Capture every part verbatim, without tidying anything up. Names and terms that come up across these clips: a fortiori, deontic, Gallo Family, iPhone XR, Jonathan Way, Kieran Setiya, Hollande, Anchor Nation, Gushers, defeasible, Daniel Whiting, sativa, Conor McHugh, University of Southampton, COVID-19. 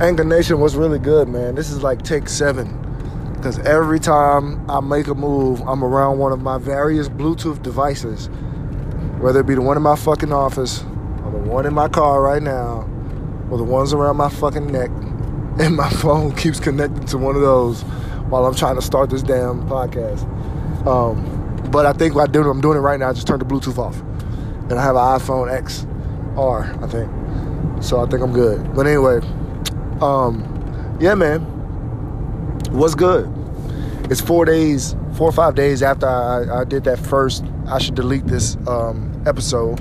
Anchor Nation was really good, man. This is like take seven. Because every time I make a move, I'm around one of my various Bluetooth devices. Whether it be the one in my fucking office, or the one in my car right now, or the ones around my fucking neck. And my phone keeps connected to one of those while I'm trying to start this damn podcast. Um, but I think what I do, I'm doing it right now, I just turned the Bluetooth off. And I have an iPhone X R, I think. So I think I'm good. But anyway, um, yeah, man. What's good? It's four days, four or five days after I, I did that first. I should delete this um, episode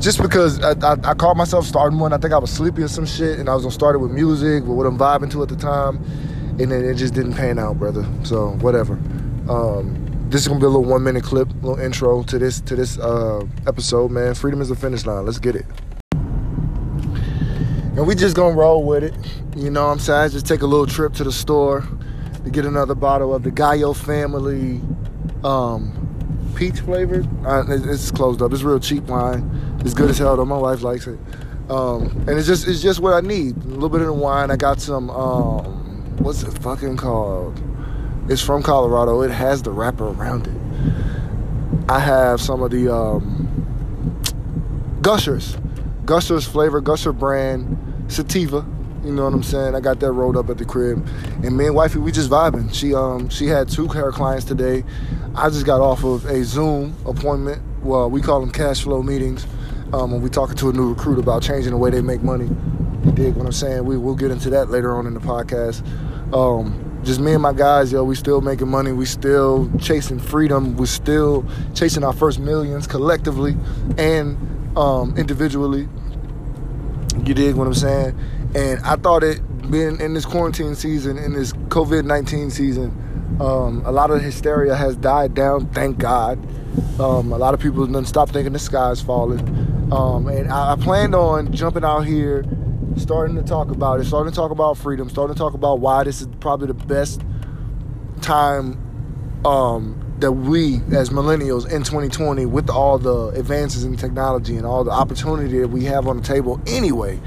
just because I, I, I caught myself starting one. I think I was sleepy or some shit, and I was gonna start it with music, with what I'm vibing to at the time, and then it just didn't pan out, brother. So whatever. Um, this is gonna be a little one minute clip, a little intro to this to this uh, episode, man. Freedom is the finish line. Let's get it. And we just gonna roll with it. You know what I'm saying? I just take a little trip to the store to get another bottle of the Gallo Family um, peach flavored. Uh, it's closed up. It's real cheap wine. It's good as hell though. My wife likes it. Um, and it's just it's just what I need. A little bit of the wine. I got some, um, what's it fucking called? It's from Colorado. It has the wrapper around it. I have some of the um, Gushers. Gushers flavor, Gusher brand, sativa. You know what I'm saying? I got that rolled up at the crib. And me and wifey, we just vibing. She um she had two hair clients today. I just got off of a Zoom appointment. Well, we call them cash flow meetings. Um, when we talking to a new recruit about changing the way they make money. You dig what I'm saying? We we'll get into that later on in the podcast. Um, just me and my guys, yo, we still making money. We still chasing freedom. We still chasing our first millions collectively and um, individually. You dig what I'm saying? And I thought it, being in this quarantine season, in this COVID nineteen season, um, a lot of the hysteria has died down, thank God. Um, a lot of people done stopped thinking the sky's falling. Um, and I, I planned on jumping out here, starting to talk about it, starting to talk about freedom, starting to talk about why this is probably the best time um, that we, as millennials in twenty twenty, with all the advances in technology and all the opportunity that we have on the table anyway,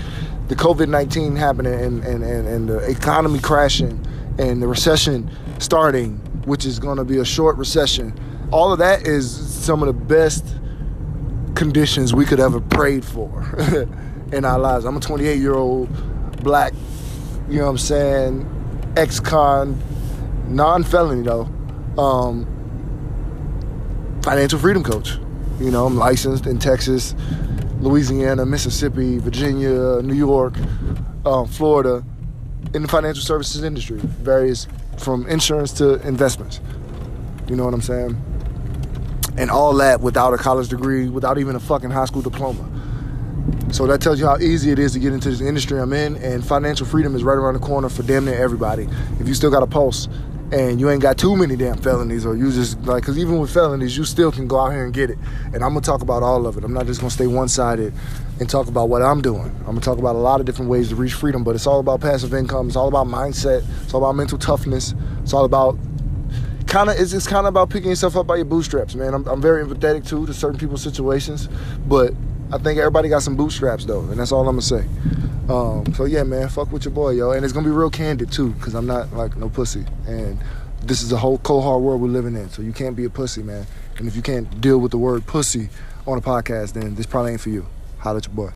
the COVID nineteen happening and, and, and, and the economy crashing and the recession starting, which is going to be a short recession, all of that is some of the best conditions we could ever prayed for in our lives. I'm a twenty-eight-year-old black, you know what I'm saying, ex-con, non-felony though, um, financial freedom coach. You know, I'm licensed in Texas, Louisiana, Mississippi, Virginia, New York, uh, Florida, in the financial services industry, various from insurance to investments. You know what I'm saying? And all that without a college degree, without even a fucking high school diploma. So that tells you how easy it is to get into this industry I'm in, and financial freedom is right around the corner for damn near everybody. If you still got a pulse and you ain't got too many damn felonies, or you just like, because even with felonies, you still can go out here and get it. And I'm going to talk about all of it. I'm not just going to stay one-sided and talk about what I'm doing. I'm going to talk about a lot of different ways to reach freedom, but it's all about passive income. It's all about mindset. It's all about mental toughness. It's all about kind of, it's just kind of about picking yourself up by your bootstraps, man. I'm, I'm very empathetic too to certain people's situations, but I think everybody got some bootstraps though, and that's all I'm going to say. Um, so yeah, man, fuck with your boy, yo. And it's gonna be real candid too, cause I'm not like no pussy. And this is a whole cold hard world we're living in, so you can't be a pussy, man. And if you can't deal with the word pussy on a podcast, then this probably ain't for you. Holla at your boy.